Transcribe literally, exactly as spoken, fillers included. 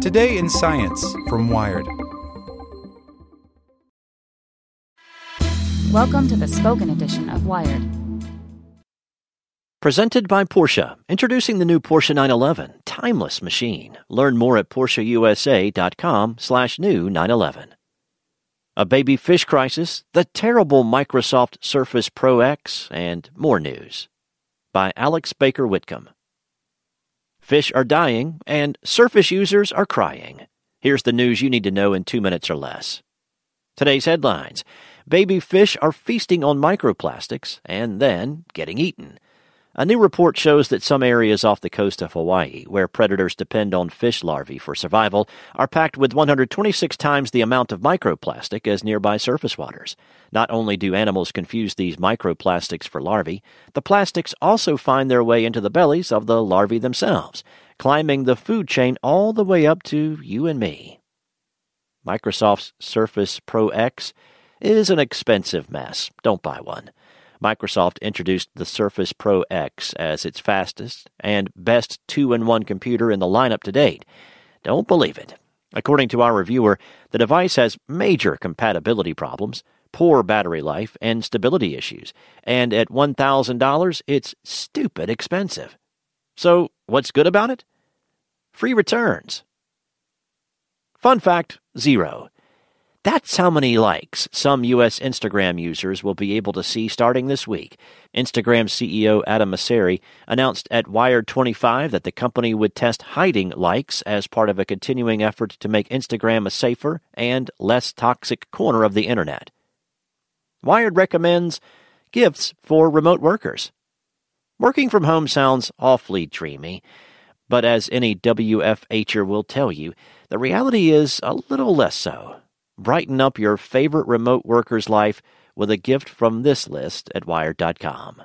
Today in Science from Wired. Welcome to the spoken edition of Wired. Presented by Porsche. Introducing the new Porsche nine eleven, timeless machine. Learn more at Porsche U S A dot com slash new nine eleven. A baby fish crisis, the terrible Microsoft Surface Pro X, and more news. By Alex Baker Whitcomb. Fish are dying, and Surface users are crying. Here's the news you need to know in two minutes or less. Today's headlines. Baby fish are feasting on microplastics and then getting eaten. A new report shows that some areas off the coast of Hawaii, where predators depend on fish larvae for survival, are packed with one hundred twenty-six times the amount of microplastic as nearby surface waters. Not only do animals confuse these microplastics for larvae, the plastics also find their way into the bellies of the larvae themselves, climbing the food chain all the way up to you and me. Microsoft's Surface Pro X is an expensive mess. Don't buy one. Microsoft introduced the Surface Pro X as its fastest and best two-in one computer in the lineup to date. Don't believe it. According to our reviewer, the device has major compatibility problems, poor battery life, and stability issues, and at one thousand dollars, it's stupid expensive. So, what's good about it? Free returns. Fun fact, zero. That's how many likes some U S Instagram users will be able to see starting this week. Instagram C E O Adam Mosseri announced at Wired twenty-five that the company would test hiding likes as part of a continuing effort to make Instagram a safer and less toxic corner of the internet. Wired recommends gifts for remote workers. Working from home sounds awfully dreamy, but as any W F H-er will tell you, the reality is a little less so. Brighten up your favorite remote worker's life with a gift from this list at Wired dot com.